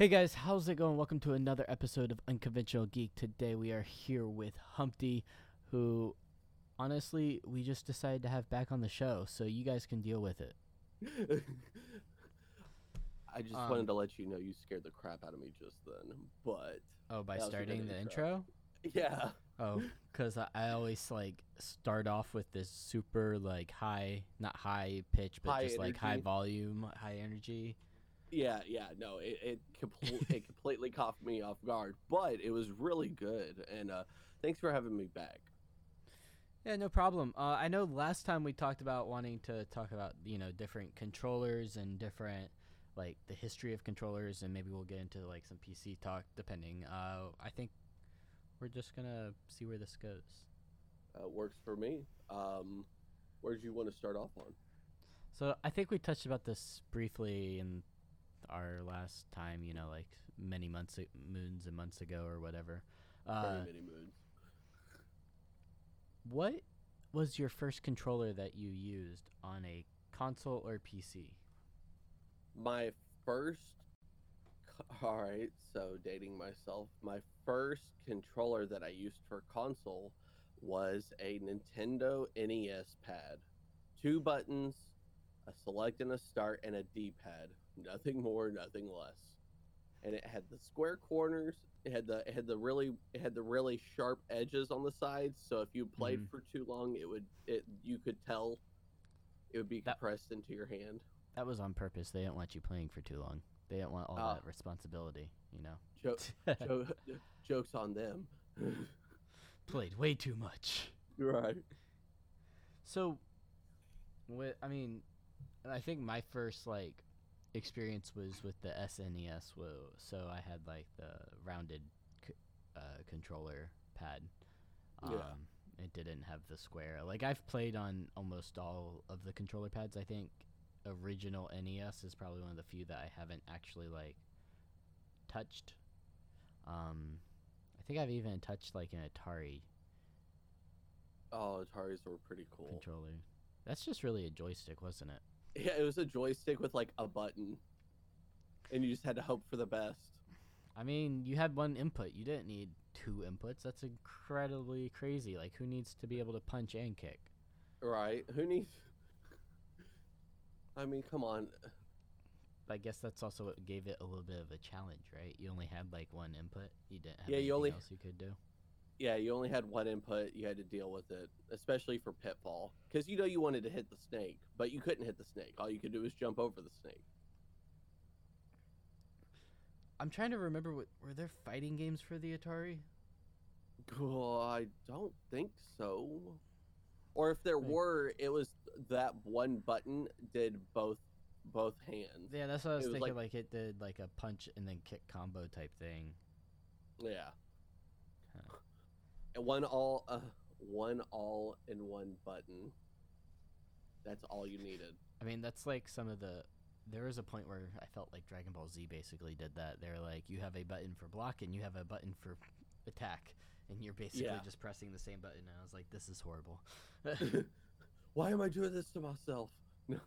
Hey guys, how's it going? Welcome to another episode of Unconventional Geek. Today we are here with Humpty, who, honestly, we just decided to have back on the show, so you guys can deal with it. I just wanted to let you know you scared the crap out of me just then, but... Oh, by starting the intro? Yeah. Oh, because I always, start off with this super, high, not high pitch, but high just, energy. High volume, high energy... Yeah, no, it completely coughed me off guard, but it was really good, and thanks for having me back. Yeah, no problem. I know last time we talked about wanting to talk about, different controllers and different, the history of controllers, and maybe we'll get into, some PC talk, depending. I think we're just gonna see where this goes. Works for me. Where did you want to start off on? So I think we touched about this briefly in our last time, many moons and months ago or whatever. Very many moons. What was your first controller that you used on a console or PC? My first... All right, so dating myself. My first controller that I used for console was a Nintendo NES pad. 2 buttons, a select and a start, and a D-pad. Nothing more, nothing less. And it had the square corners. It had the really sharp edges on the sides. So if you played for too long, you could tell it would be compressed into your hand. That was on purpose. They didn't want you playing for too long. They didn't want all that responsibility. Jokes on them. Played way too much. Right. So, I think my first experience was with the SNES. So I had the rounded controller pad. It didn't have the square. I've played on almost all of the controller pads. I think original NES is probably one of the few that I haven't actually touched. I think I've even touched an Atari. Oh, Ataris were pretty cool. Controller. That's just really a joystick, wasn't it? Yeah, it was a joystick with, a button. And you just had to hope for the best. You had one input. You didn't need 2 inputs. That's incredibly crazy. Who needs to be able to punch and kick? Right. Who needs... come on. I guess that's also what gave it a little bit of a challenge, right? You only had, one input. You didn't have anything else you could do. Yeah, you only had one input. You had to deal with it, especially for Pitfall, because you wanted to hit the snake, but you couldn't hit the snake. All you could do was jump over the snake. I'm trying to remember, were there fighting games for the Atari? Oh, I don't think so. Or if there were, it was that one button did both hands. Yeah, that's what I was thinking. It did a punch and then kick combo type thing. Yeah. Huh. One all and one button. That's all you needed. That's there was a point where I felt like Dragon Ball Z basically did that. They're you have a button for block and you have a button for attack, and you're basically just pressing the same button. And I was like, this is horrible. Why am I doing this to myself? No.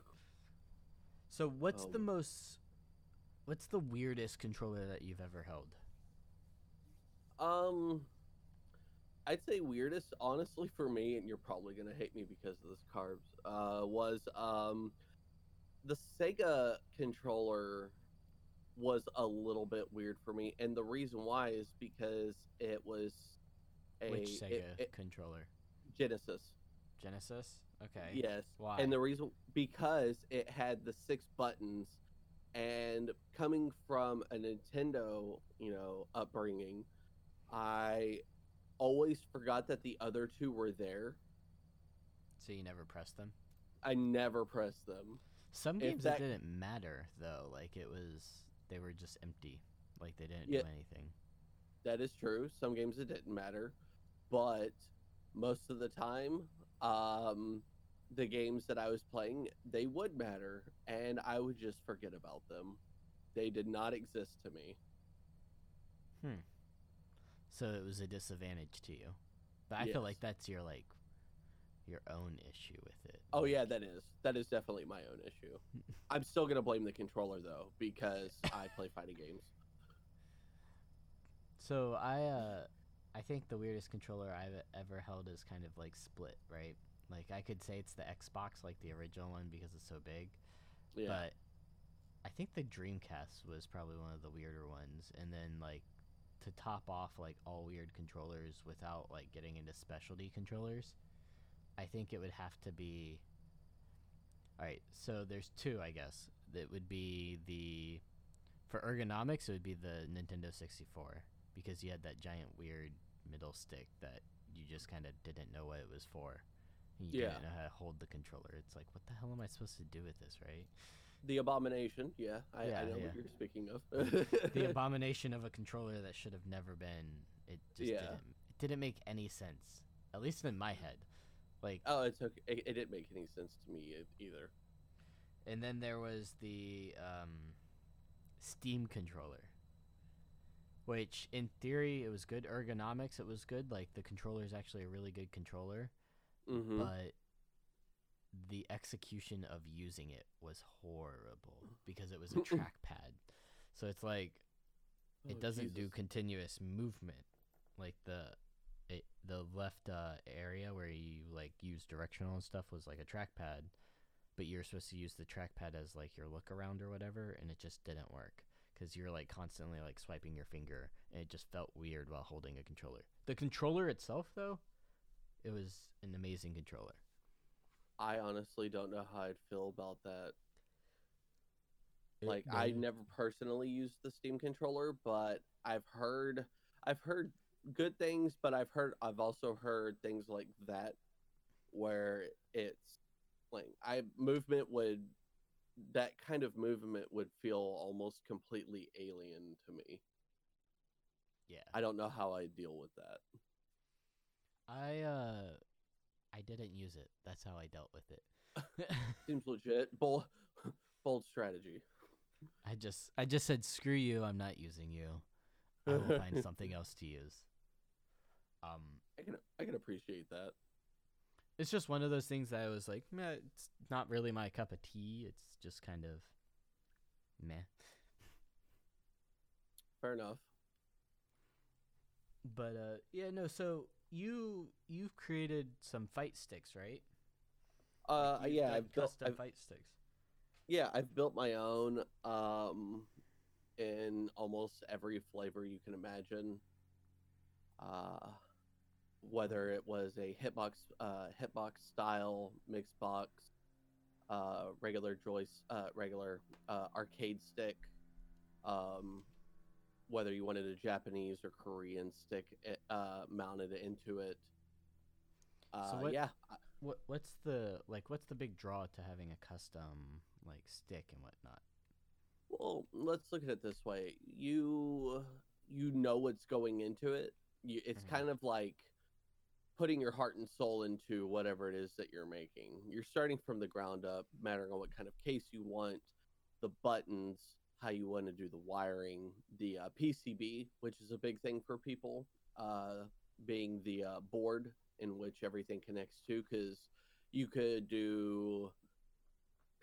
So what's the weirdest controller that you've ever held? I'd say weirdest, honestly, for me, and you're probably going to hate me because of this, Carbs, was the Sega controller was a little bit weird for me. And the reason why is because it was a... Which Sega controller? Genesis. Genesis? Okay. Yes. Why? And the reason... Because it had the 6 buttons, and coming from a Nintendo, upbringing, I... always forgot that the other 2 were there. So you never pressed them? I never pressed them. Some games it didn't matter, though. They were just empty. They didn't do anything. That is true. Some games it didn't matter. But most of the time, the games that I was playing, they would matter. And I would just forget about them. They did not exist to me. So it was a disadvantage to you. But I feel like that's your own issue with it. Oh, yeah, that is. That is definitely my own issue. I'm still going to blame the controller, though, because I play fighting games. So I think the weirdest controller I've ever held is kind of like split, right? Like I could say it's the Xbox, like the original one, because it's so big. Yeah. But I think the Dreamcast was probably one of the weirder ones. And then like to top off like all weird controllers without like getting into specialty controllers, I think it would have to be... All right, so there's two, I guess. That would be the... For ergonomics, it would be the Nintendo 64, because you had that giant weird middle stick that you just kind of didn't know what it was for. And you didn't know how to hold the controller. It's like, what the hell am I supposed to do with this, right? The abomination, I know what you're speaking of. The abomination of a controller that should have never been. It just didn't make any sense, at least in my head. Like, oh, it's okay. It didn't make any sense to me either. And then there was the Steam controller, which in theory it was good ergonomics. It was good. Like the controller is actually a really good controller, but the execution of using it was horrible because it was a trackpad. So it's like it doesn't do continuous movement, like the left area where you like use directional and stuff was like a trackpad, but you're supposed to use the trackpad as like your look around or whatever, and it just didn't work because you're like constantly like swiping your finger, and it just felt weird while holding a controller. The controller itself, though, it was an amazing controller. I honestly don't know how I'd feel about that. Like, I never personally used the Steam controller, but I've heard good things, but I've also heard things like that where it's like that kind of movement would feel almost completely alien to me. Yeah. I don't know how I deal with that. I didn't use it. That's how I dealt with it. Seems legit. Bold strategy. I just said, screw you, I'm not using you. I will find something else to use. I can appreciate that. It's just one of those things that I was like, meh, it's not really my cup of tea. It's just kind of meh. Fair enough. But so you've created some fight sticks, right? I've built custom fight sticks. Yeah, I've built my own in almost every flavor you can imagine. Whether it was a hitbox style mixed box, regular arcade stick, whether you wanted a Japanese or Korean stick mounted into it. What's the big draw to having a custom like stick and whatnot? Well, let's look at it this way. You know what's going into it. It's kind of like putting your heart and soul into whatever it is that you're making. You're starting from the ground up, no matter what kind of case you want, the buttons, how you want to do the wiring, the PCB, which is a big thing for people, being the board in which everything connects to, because you could do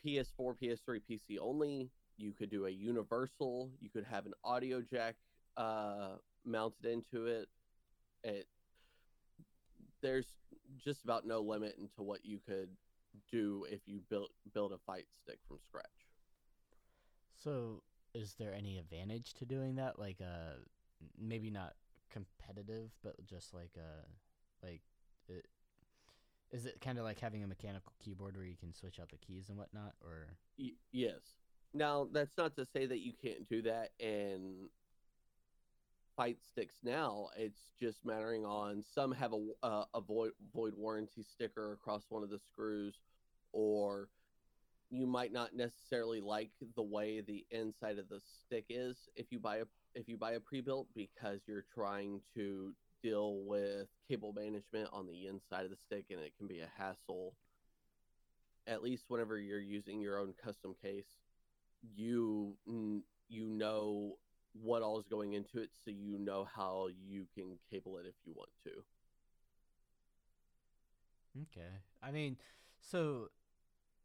PS4, PS3, PC only. You could do a universal. You could have an audio jack mounted into it. There's just about no limit into what you could do if you build a fight stick from scratch. So, is there any advantage to doing that? Like, maybe not competitive, but just is it kind of like having a mechanical keyboard where you can switch out the keys and whatnot, or? Yes. Now, that's not to say that you can't do that in fight sticks now. It's just mattering on, some have a void warranty sticker across one of the screws, or you might not necessarily like the way the inside of the stick is if you buy a pre-built, because you're trying to deal with cable management on the inside of the stick, and it can be a hassle. At least whenever you're using your own custom case, you know what all is going into it, so you know how you can cable it if you want to. Okay. I mean, so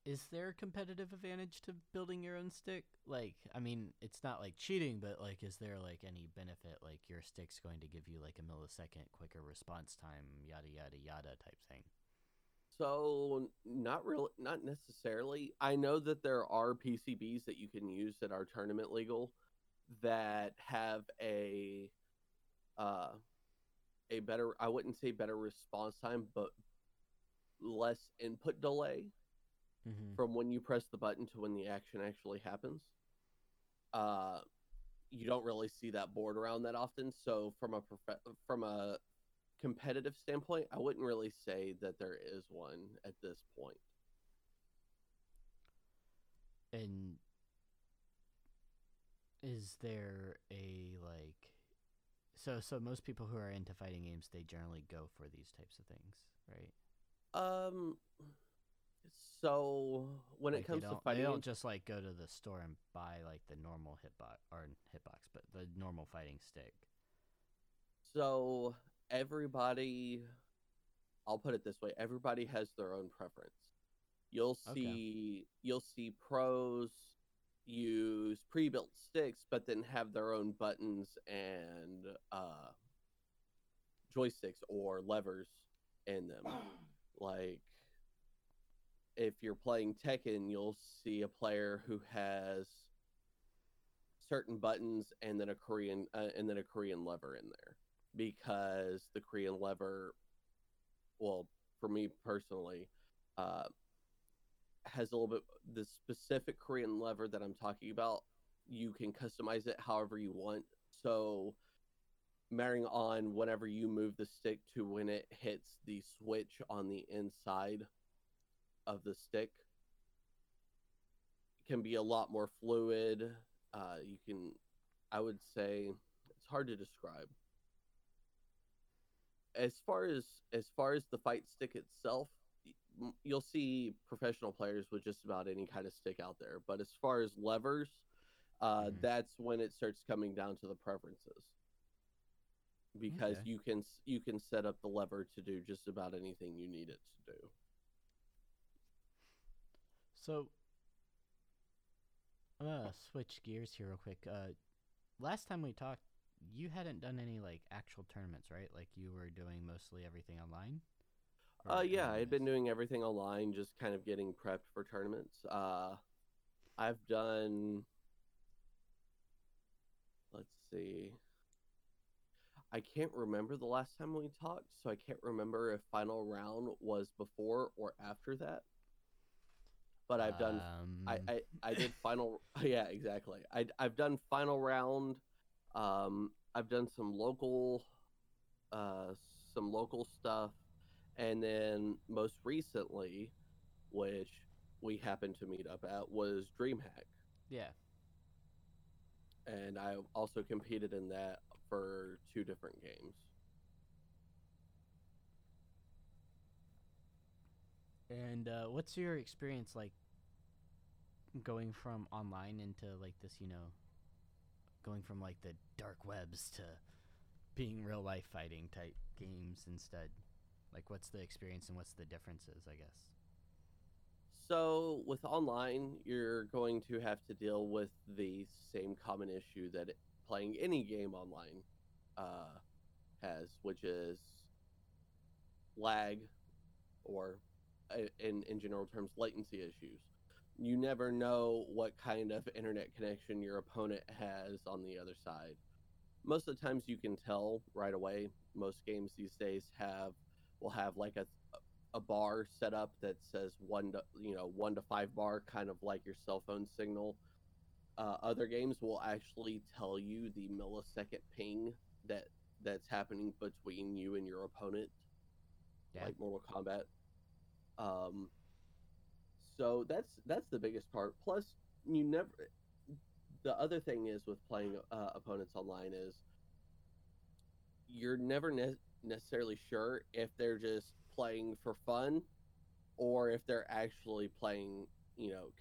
is there a competitive advantage to building your own stick? Like, I mean, it's not like cheating, but like, is there like any benefit? Like, your stick's going to give you like a millisecond quicker response time, yada yada yada type thing. So not really, not necessarily. I know that there are PCBs that you can use that are tournament legal that have a better, I wouldn't say better response time, but less input delay. Mm-hmm. From when you press the button to when the action actually happens. You don't really see that board around that often. So from a competitive standpoint, I wouldn't really say that there is one at this point. And is there a, like... So most people who are into fighting games, they generally go for these types of things, right? So when like it comes to fighting, they don't just like go to the store and buy like the normal hitbox, but the normal fighting stick. So everybody, I'll put it this way: everybody has their own preference. You'll see pros use pre-built sticks, but then have their own buttons and joysticks or levers in them, like. If you're playing Tekken, you'll see a player who has certain buttons and then a Korean lever in there, because the Korean lever, well, for me personally, has a little bit, the specific Korean lever that I'm talking about, you can customize it however you want. So marrying on whenever you move the stick to when it hits the switch on the inside of the stick, it can be a lot more fluid. I would say it's hard to describe. As far as the fight stick itself, you'll see professional players with just about any kind of stick out there. But as far as levers, mm-hmm. that's when it starts coming down to the preferences, because okay. you can set up the lever to do just about anything you need it to do. So, I'm going to switch gears here real quick. Last time we talked, you hadn't done any, like, actual tournaments, right? Like, you were doing mostly everything online? Yeah, I had been doing everything online, just kind of getting prepped for tournaments. I've done... Let's see... I can't remember the last time we talked, so I can't remember if Final Round was before or after that. But I've done, I did final, yeah, exactly. I've done Final Round. I've done some local stuff. And then most recently, which we happened to meet up at, was DreamHack. Yeah. And I also competed in that for 2 different games. And what's your experience like going from online into like this, you know, going from like the dark webs to being real life fighting type games instead? Like, what's the experience and what's the differences, I guess? So with online, you're going to have to deal with the same common issue that playing any game online has, which is lag, or in general terms, latency issues. You never know what kind of internet connection your opponent has on the other side. Most of the times you can tell right away. Most games these days will have like a bar set up that says 1 to 5 bar, kind of like your cell phone signal. Other games will actually tell you the millisecond ping that's happening between you and your opponent. Yeah. Like Mortal Kombat. So that's the biggest part. Plus, the other thing is with playing opponents online is you're never necessarily sure if they're just playing for fun or if they're actually playing,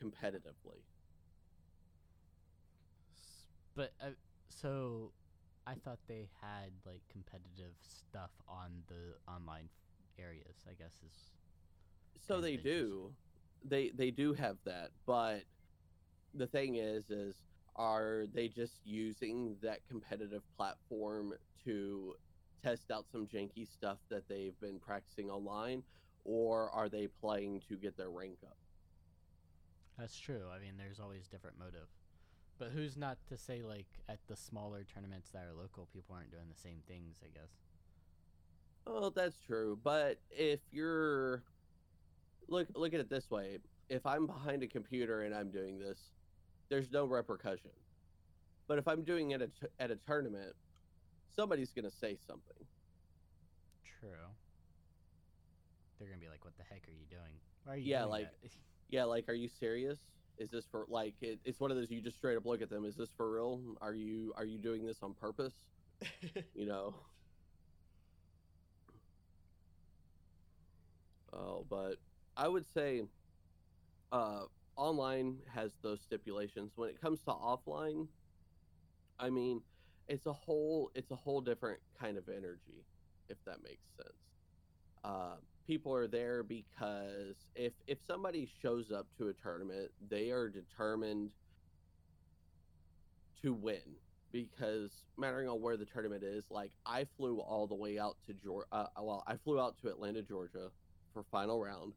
competitively. But so I thought they had like competitive stuff on the online areas, I guess is. So they do. they do have that, but the thing is are they just using that competitive platform to test out some janky stuff that they've been practicing online, or are they playing to get their rank up? That's true. I mean, there's always different motive. But who's not to say, like, at the smaller tournaments that are local, people aren't doing the same things, I guess. Well, that's true. But if you're... Look at it this way. If I'm behind a computer and I'm doing this, there's no repercussion. But if I'm doing it at a tournament, somebody's going to say something. True. They're going to be like, what the heck are you doing? Why are you doing that? Yeah, like, are you serious? Is this for, like, it's one of those you just straight up look at them. Is this for real? Are you doing this on purpose? You know? Oh, but I would say online has those stipulations. When it comes to offline, I mean, it's a whole different kind of energy, if that makes sense. People are there because if somebody shows up to a tournament, they are determined to win, because mattering on where the tournament is, like, I flew all the way out to Atlanta, Georgia for Final Round.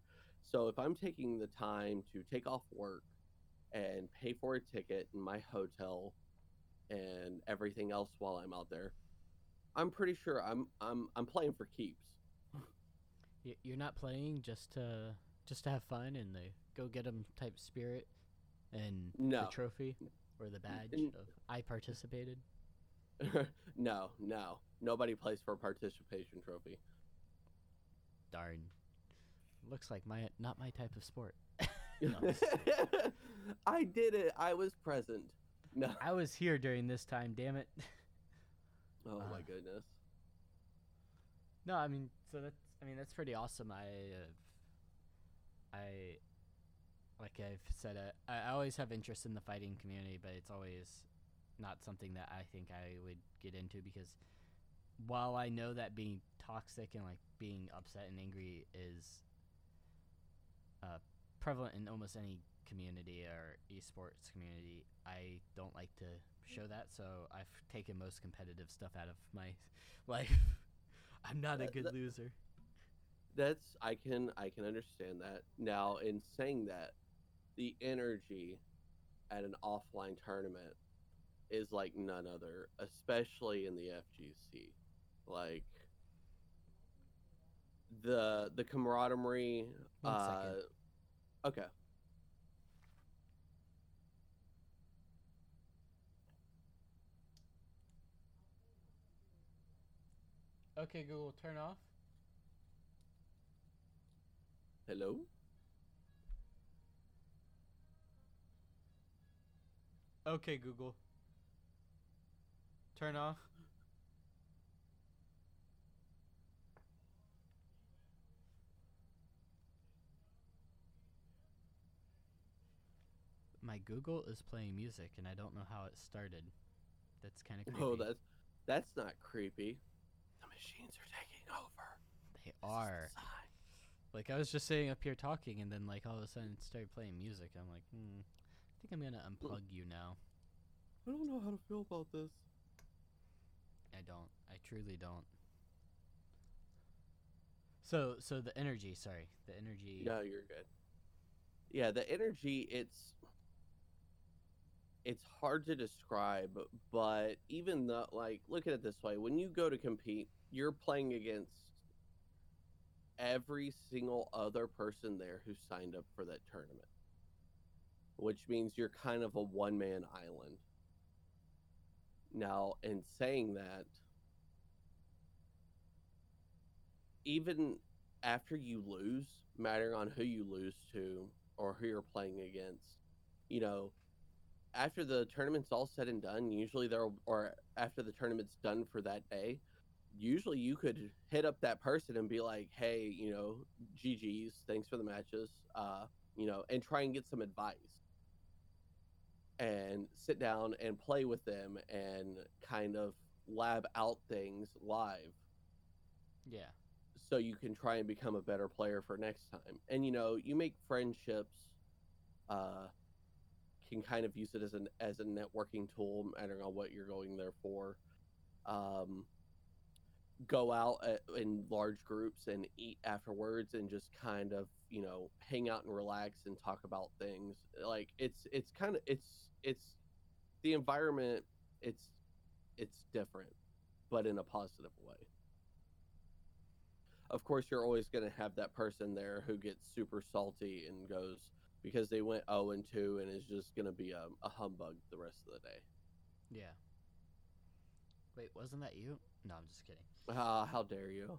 So if I'm taking the time to take off work and pay for a ticket in my hotel and everything else while I'm out there, I'm pretty sure I'm playing for keeps. You're not playing just to have fun and the go get 'em type spirit, and the trophy or the badge of I participated. No, nobody plays for a participation trophy. Darn, looks like not my type of sport. No, I did it. I was present. No, I was here during this time. Damn it. Oh my goodness. No, I mean, so that's. I mean, that's pretty awesome. I like I've said, I always have interest in the fighting community, but it's always not something that I think I would get into, because while I know that being toxic and, like, being upset and angry is prevalent in almost any community or esports community, I don't like to show that, so I've taken most competitive stuff out of my life. I'm not a good loser. That's I can understand that. Now, in saying that, the energy at an offline tournament is like none other, especially in the FGC. Like the camaraderie. One second. Okay. Okay, Google, turn off. Hello? Okay, Google. Turn off. My Google is playing music, and I don't know how it started. That's kind of creepy. Oh, that's not creepy. The machines are taking over. They are. Like, I was just sitting up here talking, and then, like, all of a sudden it started playing music. I'm like, I think I'm going to unplug you now. I don't know how to feel about this. I don't. I truly don't. So the energy, sorry. The energy. No, you're good. Yeah, the energy, it's hard to describe, but even though, like, look at it this way. When you go to compete, you're playing against every single other person there who signed up for that tournament, which means you're kind of a one-man island. Now, in saying that, even after you lose, mattering on who you lose to or who you're playing against, you know, after the tournament's all said and done, after the tournament's done for that day, usually you could hit up that person and be like, hey, you know, GGs, thanks for the matches, you know, and try and get some advice and sit down and play with them and kind of lab out things live. Yeah. so you can try and become a better player for next time. And, you know, you make friendships, can kind of use it as a networking tool, depending on what you're going there for. Go out in large groups and eat afterwards and just kind of, you know, hang out and relax and talk about things. Like, it's the environment, it's different, but in a positive way. Of course, you're always going to have that person there who gets super salty and goes because they went 0-2 and is just going to be a humbug the rest of the day. Yeah. Wait, wasn't that you? No, I'm just kidding. How dare you?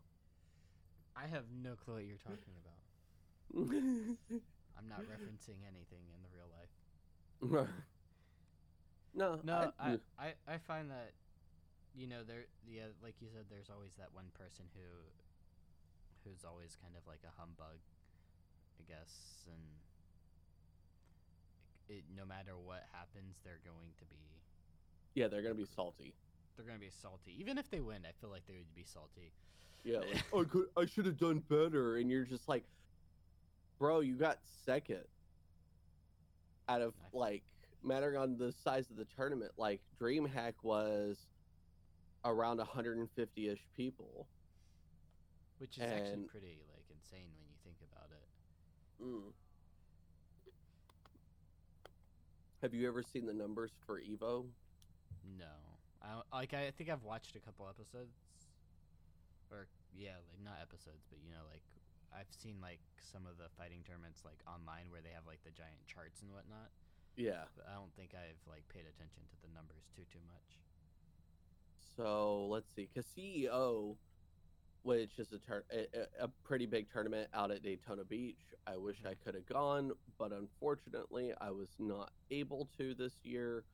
I have no clue what you're talking about. I'm not referencing anything in the real life. No. I find that, you know, like you said, there's always that one person who's always kind of like a humbug, I guess, and it, no matter what happens, they're going to be... Yeah, they're going to be salty. They're going to be salty. Even if they win, I feel like they would be salty. Yeah, like, I should have done better, and you're just like, bro, you got second out of, like, mattering on the size of the tournament. Like, DreamHack was around 150-ish people. Which is actually pretty, like, insane when you think about it. Mm. Have you ever seen the numbers for EVO? No. I think I've watched a couple episodes. Or, yeah, like, not episodes, but, you know, like, I've seen, like, some of the fighting tournaments, like, online where they have, like, the giant charts and whatnot. Yeah. But I don't think I've, like, paid attention to the numbers too much. So, let's see. Because CEO... which is a pretty big tournament out at Daytona Beach. I wish I could have gone, but unfortunately, I was not able to this year.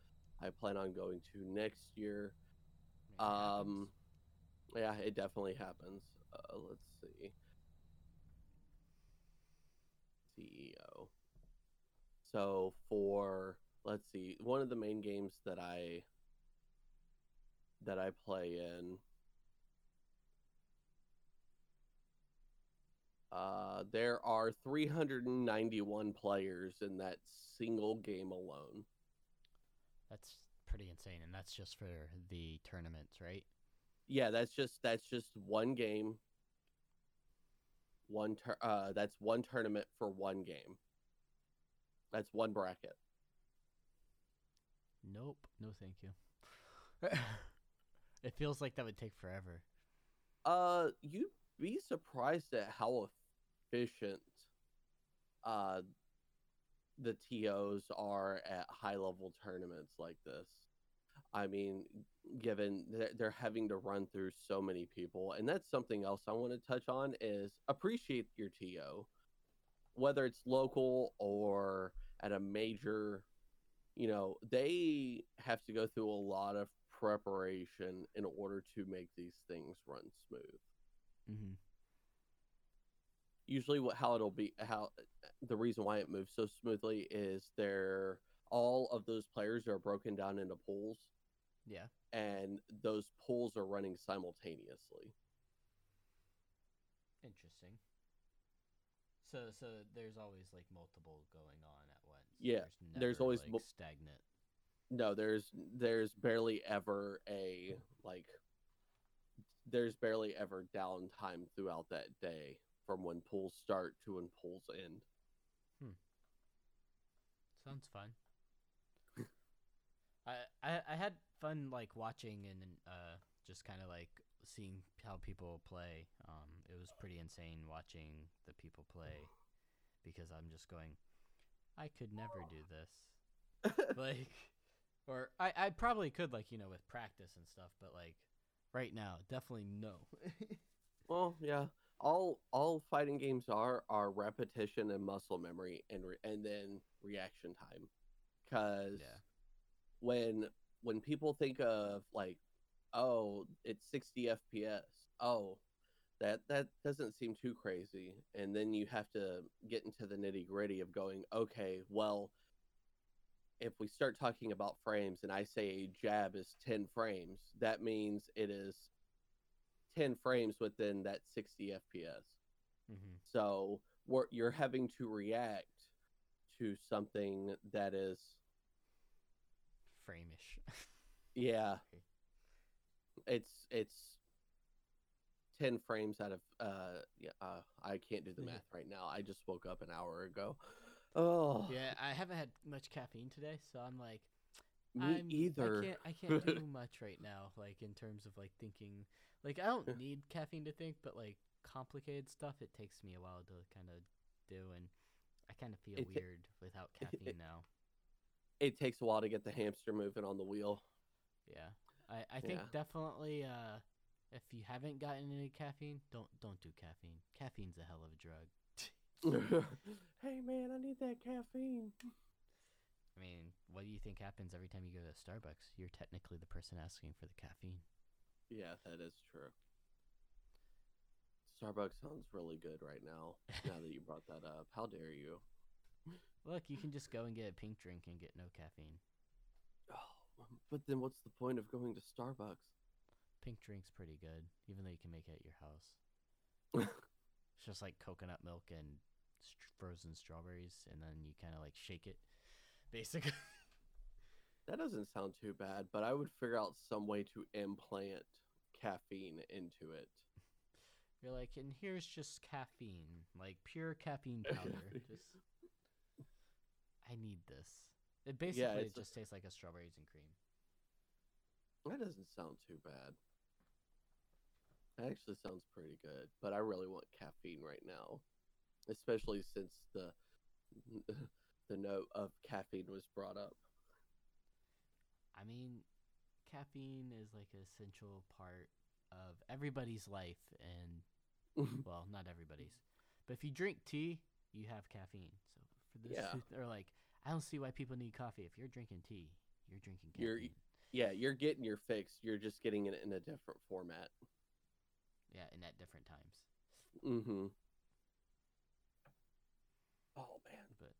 I plan on going to next year. Yeah, it definitely happens. Let's see. CEO. So one of the main games that I play in, there are 391 players in that single game alone. That's pretty insane, and that's just for the tournaments, right? Yeah, that's just one game. That's one tournament for one game. That's one bracket. Nope, no thank you. It feels like that would take forever. You'd be surprised at how efficient the TOs are at high-level tournaments like this. I mean, given they're having to run through so many people, and that's something else I want to touch on is appreciate your TO, whether it's local or at a major. You know, they have to go through a lot of preparation in order to make these things run smooth. Mm-hmm. Usually the reason why it moves so smoothly is all of those players are broken down into pools. Yeah. And those pools are running simultaneously. Interesting. So there's always like multiple going on at once. Yeah. There's always like stagnant. No, there's barely ever downtime throughout that day from when pools start to when pools end. Sounds fun. I had fun like watching and just kind of like seeing how people play. It was pretty insane watching the people play because I'm just going, I could never do this. Like, or I probably could, like, you know, with practice and stuff, but like right now, definitely no. Well, yeah. All fighting games are repetition and muscle memory and then reaction time. Because when people think of like, oh, it's 60 FPS. Oh, that doesn't seem too crazy. And then you have to get into the nitty gritty of going, okay, well, if we start talking about frames and I say a jab is 10 frames, that means it is 10 frames within that 60 FPS. Mm-hmm. So you're having to react to something that is frameish. Yeah. It's 10 frames out of I can't do the math right now. I just woke up an hour ago. Oh. Yeah, I haven't had much caffeine today, so I'm like either. I can't do much right now, like in terms of like thinking. Like I don't need caffeine to think, but like complicated stuff it takes me a while to kind of do, and I kind of feel weird without caffeine now. It takes a while to get the hamster moving on the wheel. Yeah. I think definitely if you haven't gotten any caffeine, don't do caffeine. Caffeine's a hell of a drug. Hey man, I need that caffeine. I mean, what do you think happens every time you go to Starbucks? You're technically the person asking for the caffeine. Yeah, that is true. Starbucks sounds really good right now, now that you brought that up. How dare you? Look, you can just go and get a pink drink and get no caffeine. Oh, but then what's the point of going to Starbucks? Pink drink's pretty good, even though you can make it at your house. It's just like coconut milk and frozen strawberries, and then you kind of like shake it, basically. That doesn't sound too bad, but I would figure out some way to implant caffeine into it. You're like, and here's just caffeine, like pure caffeine powder. Just, I need this. It basically it just tastes like a strawberries and cream. That doesn't sound too bad. That actually sounds pretty good, but I really want caffeine right now, especially since the note of caffeine was brought up. I mean, caffeine is like an essential part of everybody's life, and well, not everybody's, but if you drink tea, you have caffeine. So for this, or like, I don't see why people need coffee. If you're drinking tea, you're drinking caffeine. You're getting your fix. You're just getting it in a different format. Yeah, and at different times. Mm-hmm. Oh man, but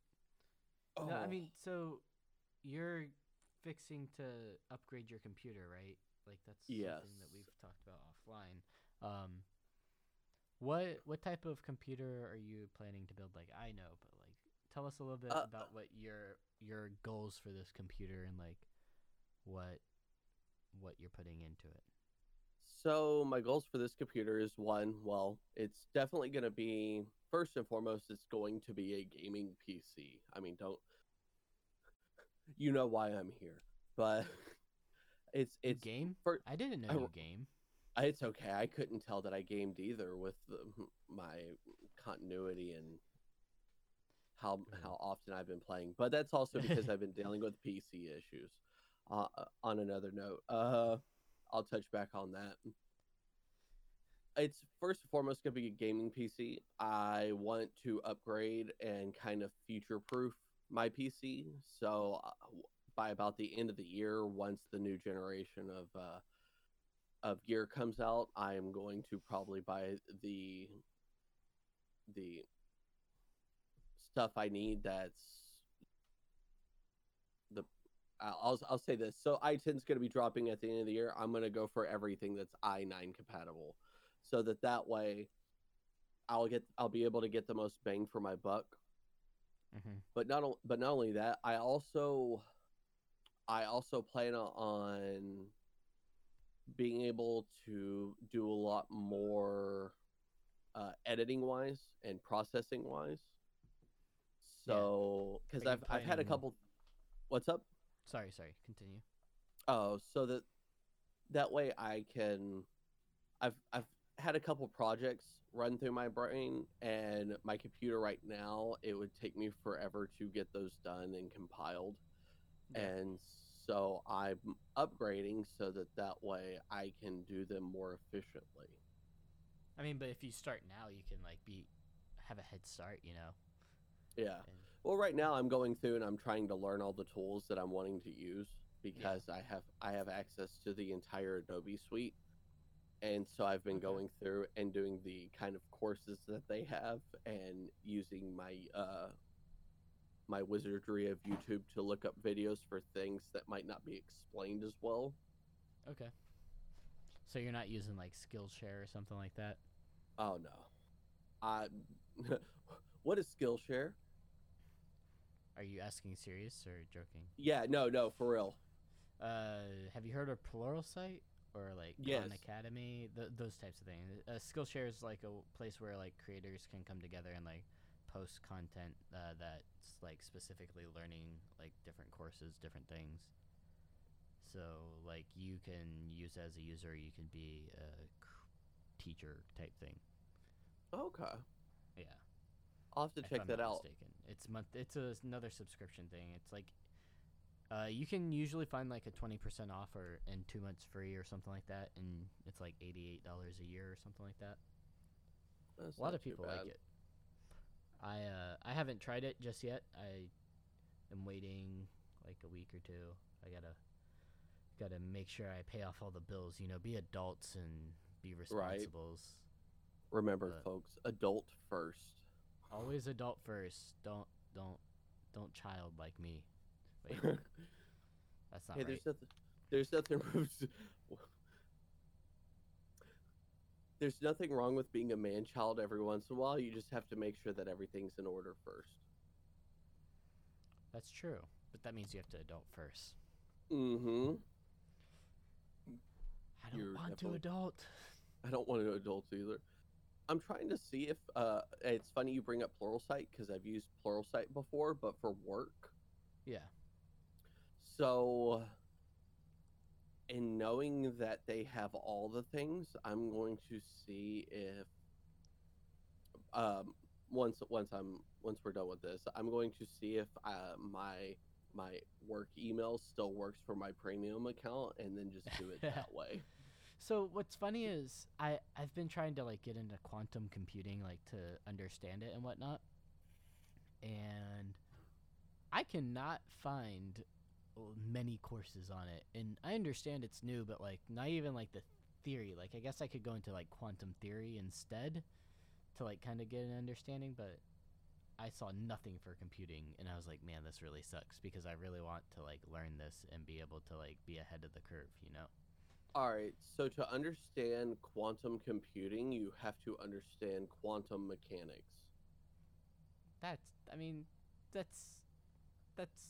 no, I mean, so you're fixing to upgrade your computer, right? Like that's something that we've talked about offline. What type of computer are you planning to build? Like I know, but like tell us a little bit about what your goals for this computer and like what you're putting into it. So my goals for this computer is it's definitely going to be, first and foremost, it's going to be a gaming PC. I mean, you know why I'm here, but. It's game. I didn't know you game. It's okay. I couldn't tell that I gamed either with my continuity and how often I've been playing. But that's also because I've been dealing with PC issues. On another note, I'll touch back on that. It's first and foremost going to be a gaming PC. I want to upgrade and kind of future-proof my PC. So. By about the end of the year, once the new generation of gear comes out, I am going to probably buy the stuff I need. I'll say this. So i10 is going to be dropping at the end of the year. I'm going to go for everything that's i9 compatible, so that way I'll be able to get the most bang for my buck. Mm-hmm. But not only that, I also plan on being able to do a lot more editing-wise and processing-wise. So, because I've had a couple. What's up? Sorry. Continue. Oh, so that way I can. I've had a couple projects run through my brain, and my computer right now, it would take me forever to get those done and compiled. And so I'm upgrading so that way I can do them more efficiently. I mean, but if you start now, you can like have a head start, you know? Yeah. Well, right now I'm going through and I'm trying to learn all the tools that I'm wanting to use because I have access to the entire Adobe suite. And so I've been going through and doing the kind of courses that they have and using my wizardry of YouTube to look up videos for things that might not be explained as well. Okay. So you're not using like Skillshare or something like that? Oh no. What is Skillshare? Are you asking serious or joking? Yeah, no, for real. Have you heard of Pluralsight or like Khan Academy? Those types of things. Skillshare is like a place where like creators can come together and like post content that's like specifically learning like different courses, different things. So like you can use as a user, you can be a teacher type thing. Okay. Yeah. I'll have to check that out. It's another subscription thing. It's like you can usually find like a 20% off or and 2 months free or something like that, and it's like $88 a year or something like that. That's a lot of people like it. I haven't tried it just yet. I am waiting like a week or two. I gotta make sure I pay off all the bills. You know, be adults and be responsibles. Right. Remember, folks, adult first. Always adult first. Don't child like me. Wait, that's not right. There's nothing wrong with being a man child every once in a while. You just have to make sure that everything's in order first. That's true, but that means you have to adult first. Mm-hmm. I don't want to adult. I don't want to adult either. I'm trying to see if it's funny you bring up Pluralsight because I've used Pluralsight before, but for work. Yeah. So, in knowing that they have all the things, I'm going to see if once we're done with this, I'm going to see if my work email still works for my premium account, and then just do it that way. So what's funny is I've been trying to like get into quantum computing, like to understand it and whatnot. And I cannot find many courses on it. And I understand it's new, but like not even like the theory. Like I guess I could go into like quantum theory instead to like kind of get an understanding, but I saw nothing for computing and I was like, man, this really sucks because I really want to like learn this and be able to like be ahead of the curve, you know? All right, so to understand quantum computing, you have to understand quantum mechanics. That's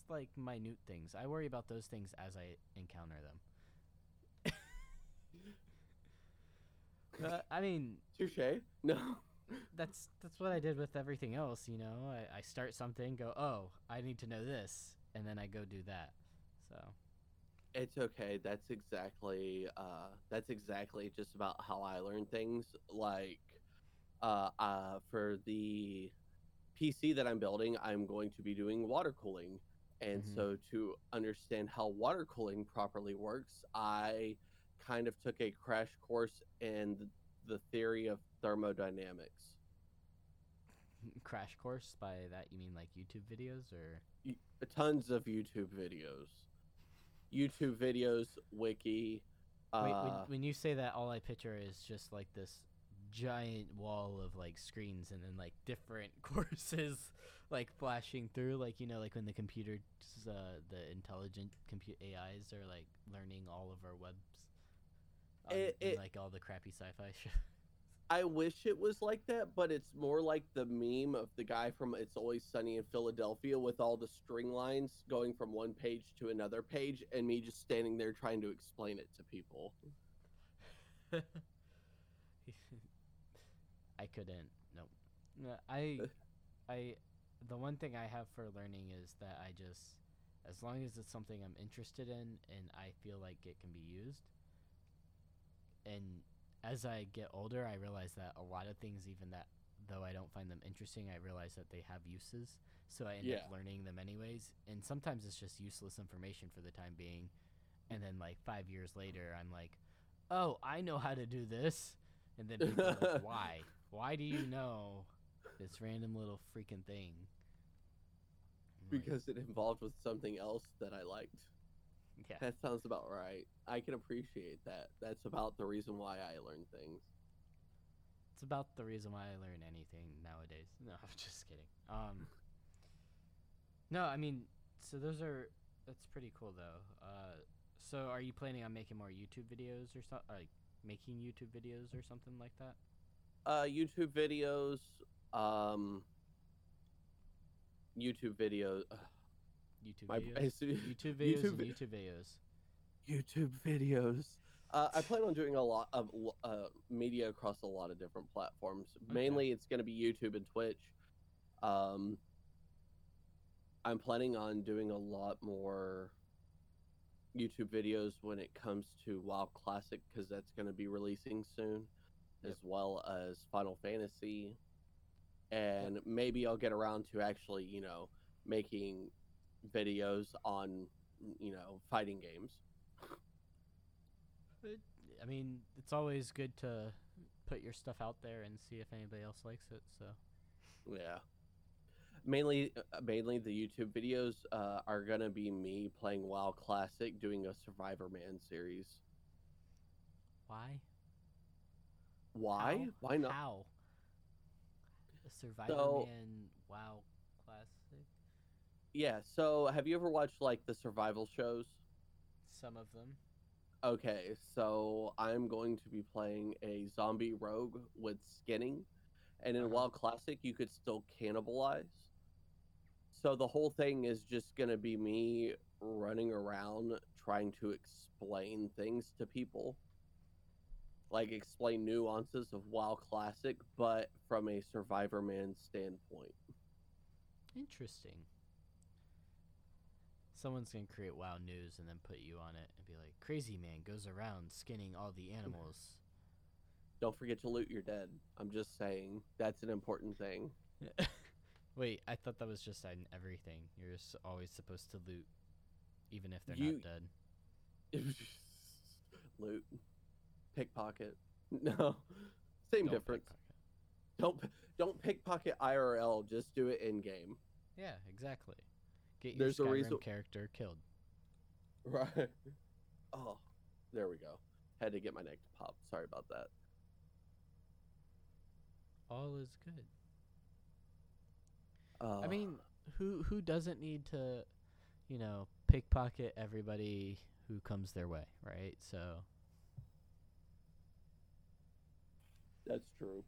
like minute things. I worry about those things as I encounter them. Touché. No. That's what I did with everything else, you know? I start something, go, oh, I need to know this, and then I go do that, so... It's okay. That's exactly just about how I learn things. Like, for the PC that I'm building, I'm going to be doing water cooling. And so to understand how water cooling properly works, I kind of took a crash course in the theory of thermodynamics. Crash course? By that, you mean like YouTube videos or? Tons of YouTube videos. YouTube videos, wiki. When you say that, all I picture is just like this giant wall of like screens and then like different courses like flashing through, like, you know, like when the computers, the intelligent AIs are like learning all of our webs and like all the crappy sci-fi shit. I wish it was like that, but it's more like the meme of the guy from It's Always Sunny in Philadelphia with all the string lines going from one page to another page and me just standing there trying to explain it to people. I couldn't. Nope. The one thing I have for learning is that I just, as long as it's something I'm interested in and I feel like it can be used, and as I get older, I realize that a lot of things, even that though I don't find them interesting, I realize that they have uses. So I end up learning them anyways. And sometimes it's just useless information for the time being. And then like 5 years later, I'm like, oh, I know how to do this. And then people are like, why? Why do you know this random little freaking thing? I'm because it involved with something else that I liked. Yeah. That sounds about right. I can appreciate that. That's about the reason why I learn things. It's about the reason why I learn anything nowadays. No, I'm just kidding. No, I mean, so that's pretty cool though. So are you planning on making more YouTube videos or something? Like making YouTube videos or something like that? YouTube videos, YouTube videos. I plan on doing a lot of media across a lot of different platforms. Okay. Mainly, it's going to be YouTube and Twitch. I'm planning on doing a lot more YouTube videos when it comes to WoW Classic, because that's going to be releasing soon, as well as Final Fantasy. And maybe I'll get around to actually, you know, making videos on, you know, fighting games. I mean, it's always good to put your stuff out there and see if anybody else likes it, so. Yeah. Mainly the YouTube videos are going to be me playing WoW Classic, doing a Survivor Man series. Why? Why? How? Why not? How? A Survivor Man WoW Classic? Yeah, so have you ever watched, like, the survival shows? Some of them. Okay, so I'm going to be playing a zombie rogue with skinning. And in WoW Classic, you could still cannibalize. So the whole thing is just going to be me running around trying to explain things to people. Like, explain nuances of WoW Classic, but from a Survivor Man standpoint. Interesting. Someone's going to create WoW News and then put you on it and be like, Crazy Man goes around skinning all the animals. Don't forget to loot your dead. I'm just saying. That's an important thing. Wait, I thought that was just on everything. You're just always supposed to loot, even if they're not dead. Loot. Pickpocket. No. Same difference. Don't pickpocket IRL. Just do it in-game. Yeah, exactly. Get your Skyrim character killed. Right. Oh, there we go. Had to get my neck to pop. Sorry about that. All is good. I mean, who doesn't need to, you know, pickpocket everybody who comes their way, right? So. That's true.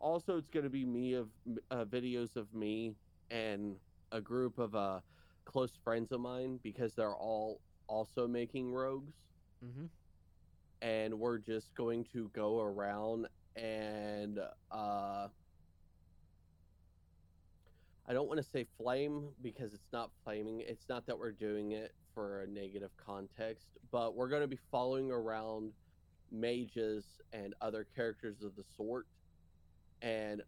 Also, it's going to be me of videos of me and a group of close friends of mine, because they're all also making rogues. Mm-hmm. And we're just going to go around and I don't want to say flame, because it's not flaming. It's not that we're doing it for a negative context, but we're going to be following around mages and other characters of the sort, and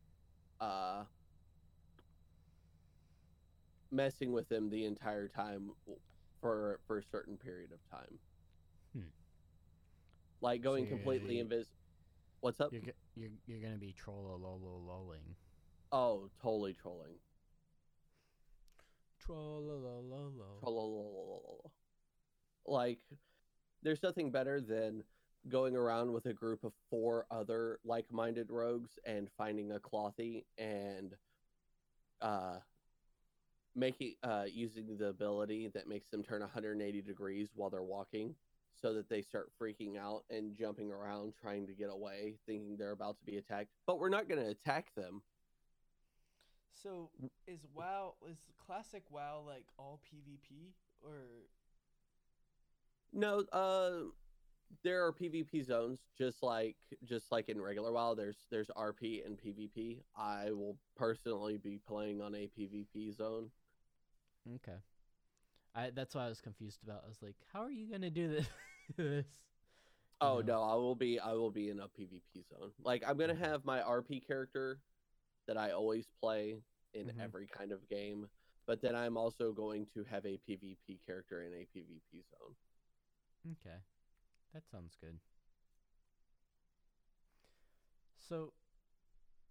messing with them the entire time for a certain period of time. Like going completely invisible. What's up? You're gonna be trollololololling. Oh, totally trolling. Trollolololol. Like, there's nothing better than going around with a group of 4 other like-minded rogues and finding a clothy and making using the ability that makes them turn 180 degrees while they're walking, so that they start freaking out and jumping around trying to get away, thinking they're about to be attacked. But we're not going to attack them. So is Classic WoW like all PvP, or? No, there are PvP zones, just like in regular WoW. There's RP and PvP. I will personally be playing on a PvP zone. Okay. That's what I was confused about. I was like, how are you going to do this? No, I will be in a PvP zone. Like, I'm going to have my RP character that I always play in every kind of game, but then I'm also going to have a PvP character in a PvP zone. Okay. That sounds good. So,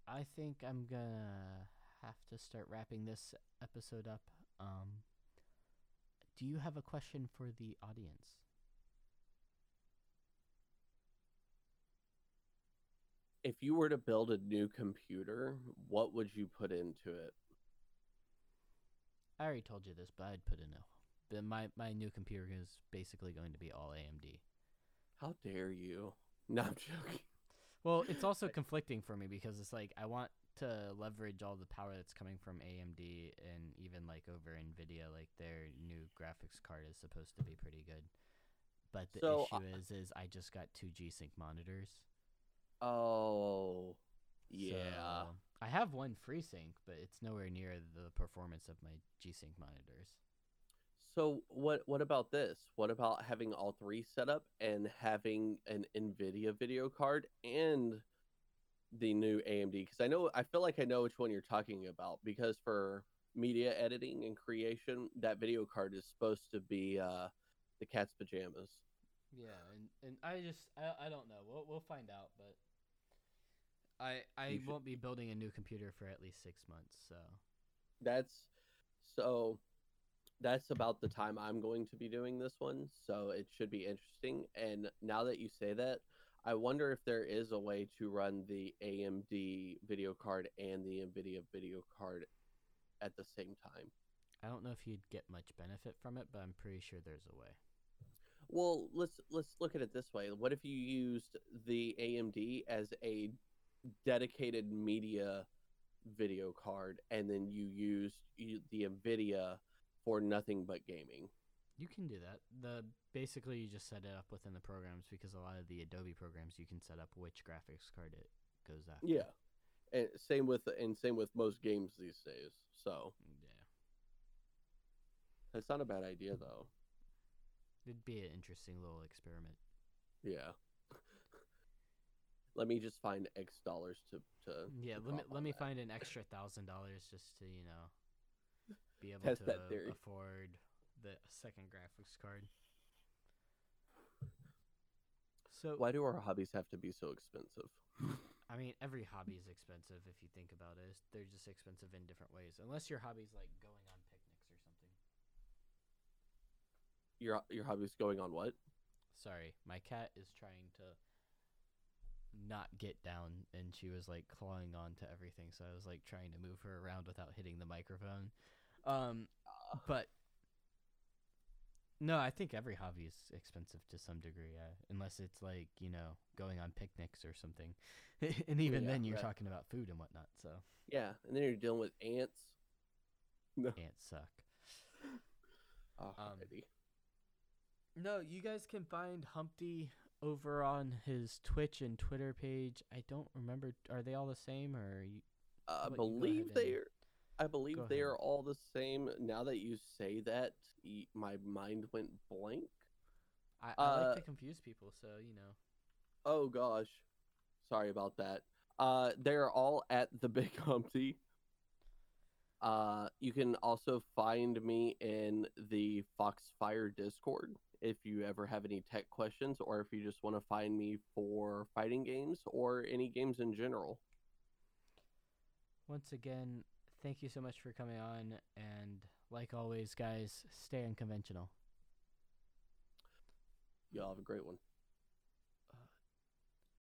I think I'm going to have to start wrapping this episode up. Do you have a question for the audience? If you were to build a new computer, what would you put into it? I already told you this, but I'd put in my new computer is basically going to be all AMD. How dare you? No, I'm joking. Well, it's also conflicting for me because it's like I want to leverage all the power that's coming from AMD and even like over NVIDIA, like their new graphics card is supposed to be pretty good. But the issue is I just got 2 G-Sync monitors. Oh, yeah. So I have one FreeSync, but it's nowhere near the performance of my G-Sync monitors. So what about this? What about having all three set up and having an NVIDIA video card and the new AMD? Because I feel like I know which one you're talking about, because for media editing and creation, that video card is supposed to be the cat's pajamas. Yeah, and I don't know. We'll find out, but I won't be building a new computer for at least 6 months, so that's about the time I'm going to be doing this one, so it should be interesting. And now that you say that, I wonder if there is a way to run the AMD video card and the NVIDIA video card at the same time. I don't know if you'd get much benefit from it, but I'm pretty sure there's a way. Well, let's look at it this way. What if you used the AMD as a dedicated media video card, and then you used the NVIDIA for nothing but gaming? You can do that. Basically, you just set it up within the programs, because a lot of the Adobe programs, you can set up which graphics card it goes after. Yeah, and same with most games these days. So yeah, that's not a bad idea though. It'd be an interesting little experiment. Yeah. Let me just find X dollars to. Yeah, let me find an extra $1,000 just to be able test to afford the second graphics card. So why do our hobbies have to be so expensive? I mean, every hobby is expensive if you think about it. They're just expensive in different ways, unless your hobby's like going on picnics or something. Your hobby's going on what? Sorry, my cat is trying to not get down, and she was like clawing on to everything, so I was like trying to move her around without hitting the microphone. But no, I think every hobby is expensive to some degree, unless it's like, going on picnics or something. And even then you're talking about food and whatnot. So yeah. And then you're dealing with ants. No. Ants suck. Alrighty. No, you guys can find Humpty over on his Twitch and Twitter page. I don't remember. Are they all the same, or? I believe they are all the same. Now that you say that, my mind went blank. I like to confuse people, so Oh gosh, sorry about that. They're all at The Big Humpty. You can also find me in the Foxfire Discord if you ever have any tech questions, or if you just want to find me for fighting games or any games in general. Once again, thank you so much for coming on, and like always, guys, stay unconventional. Y'all have a great one.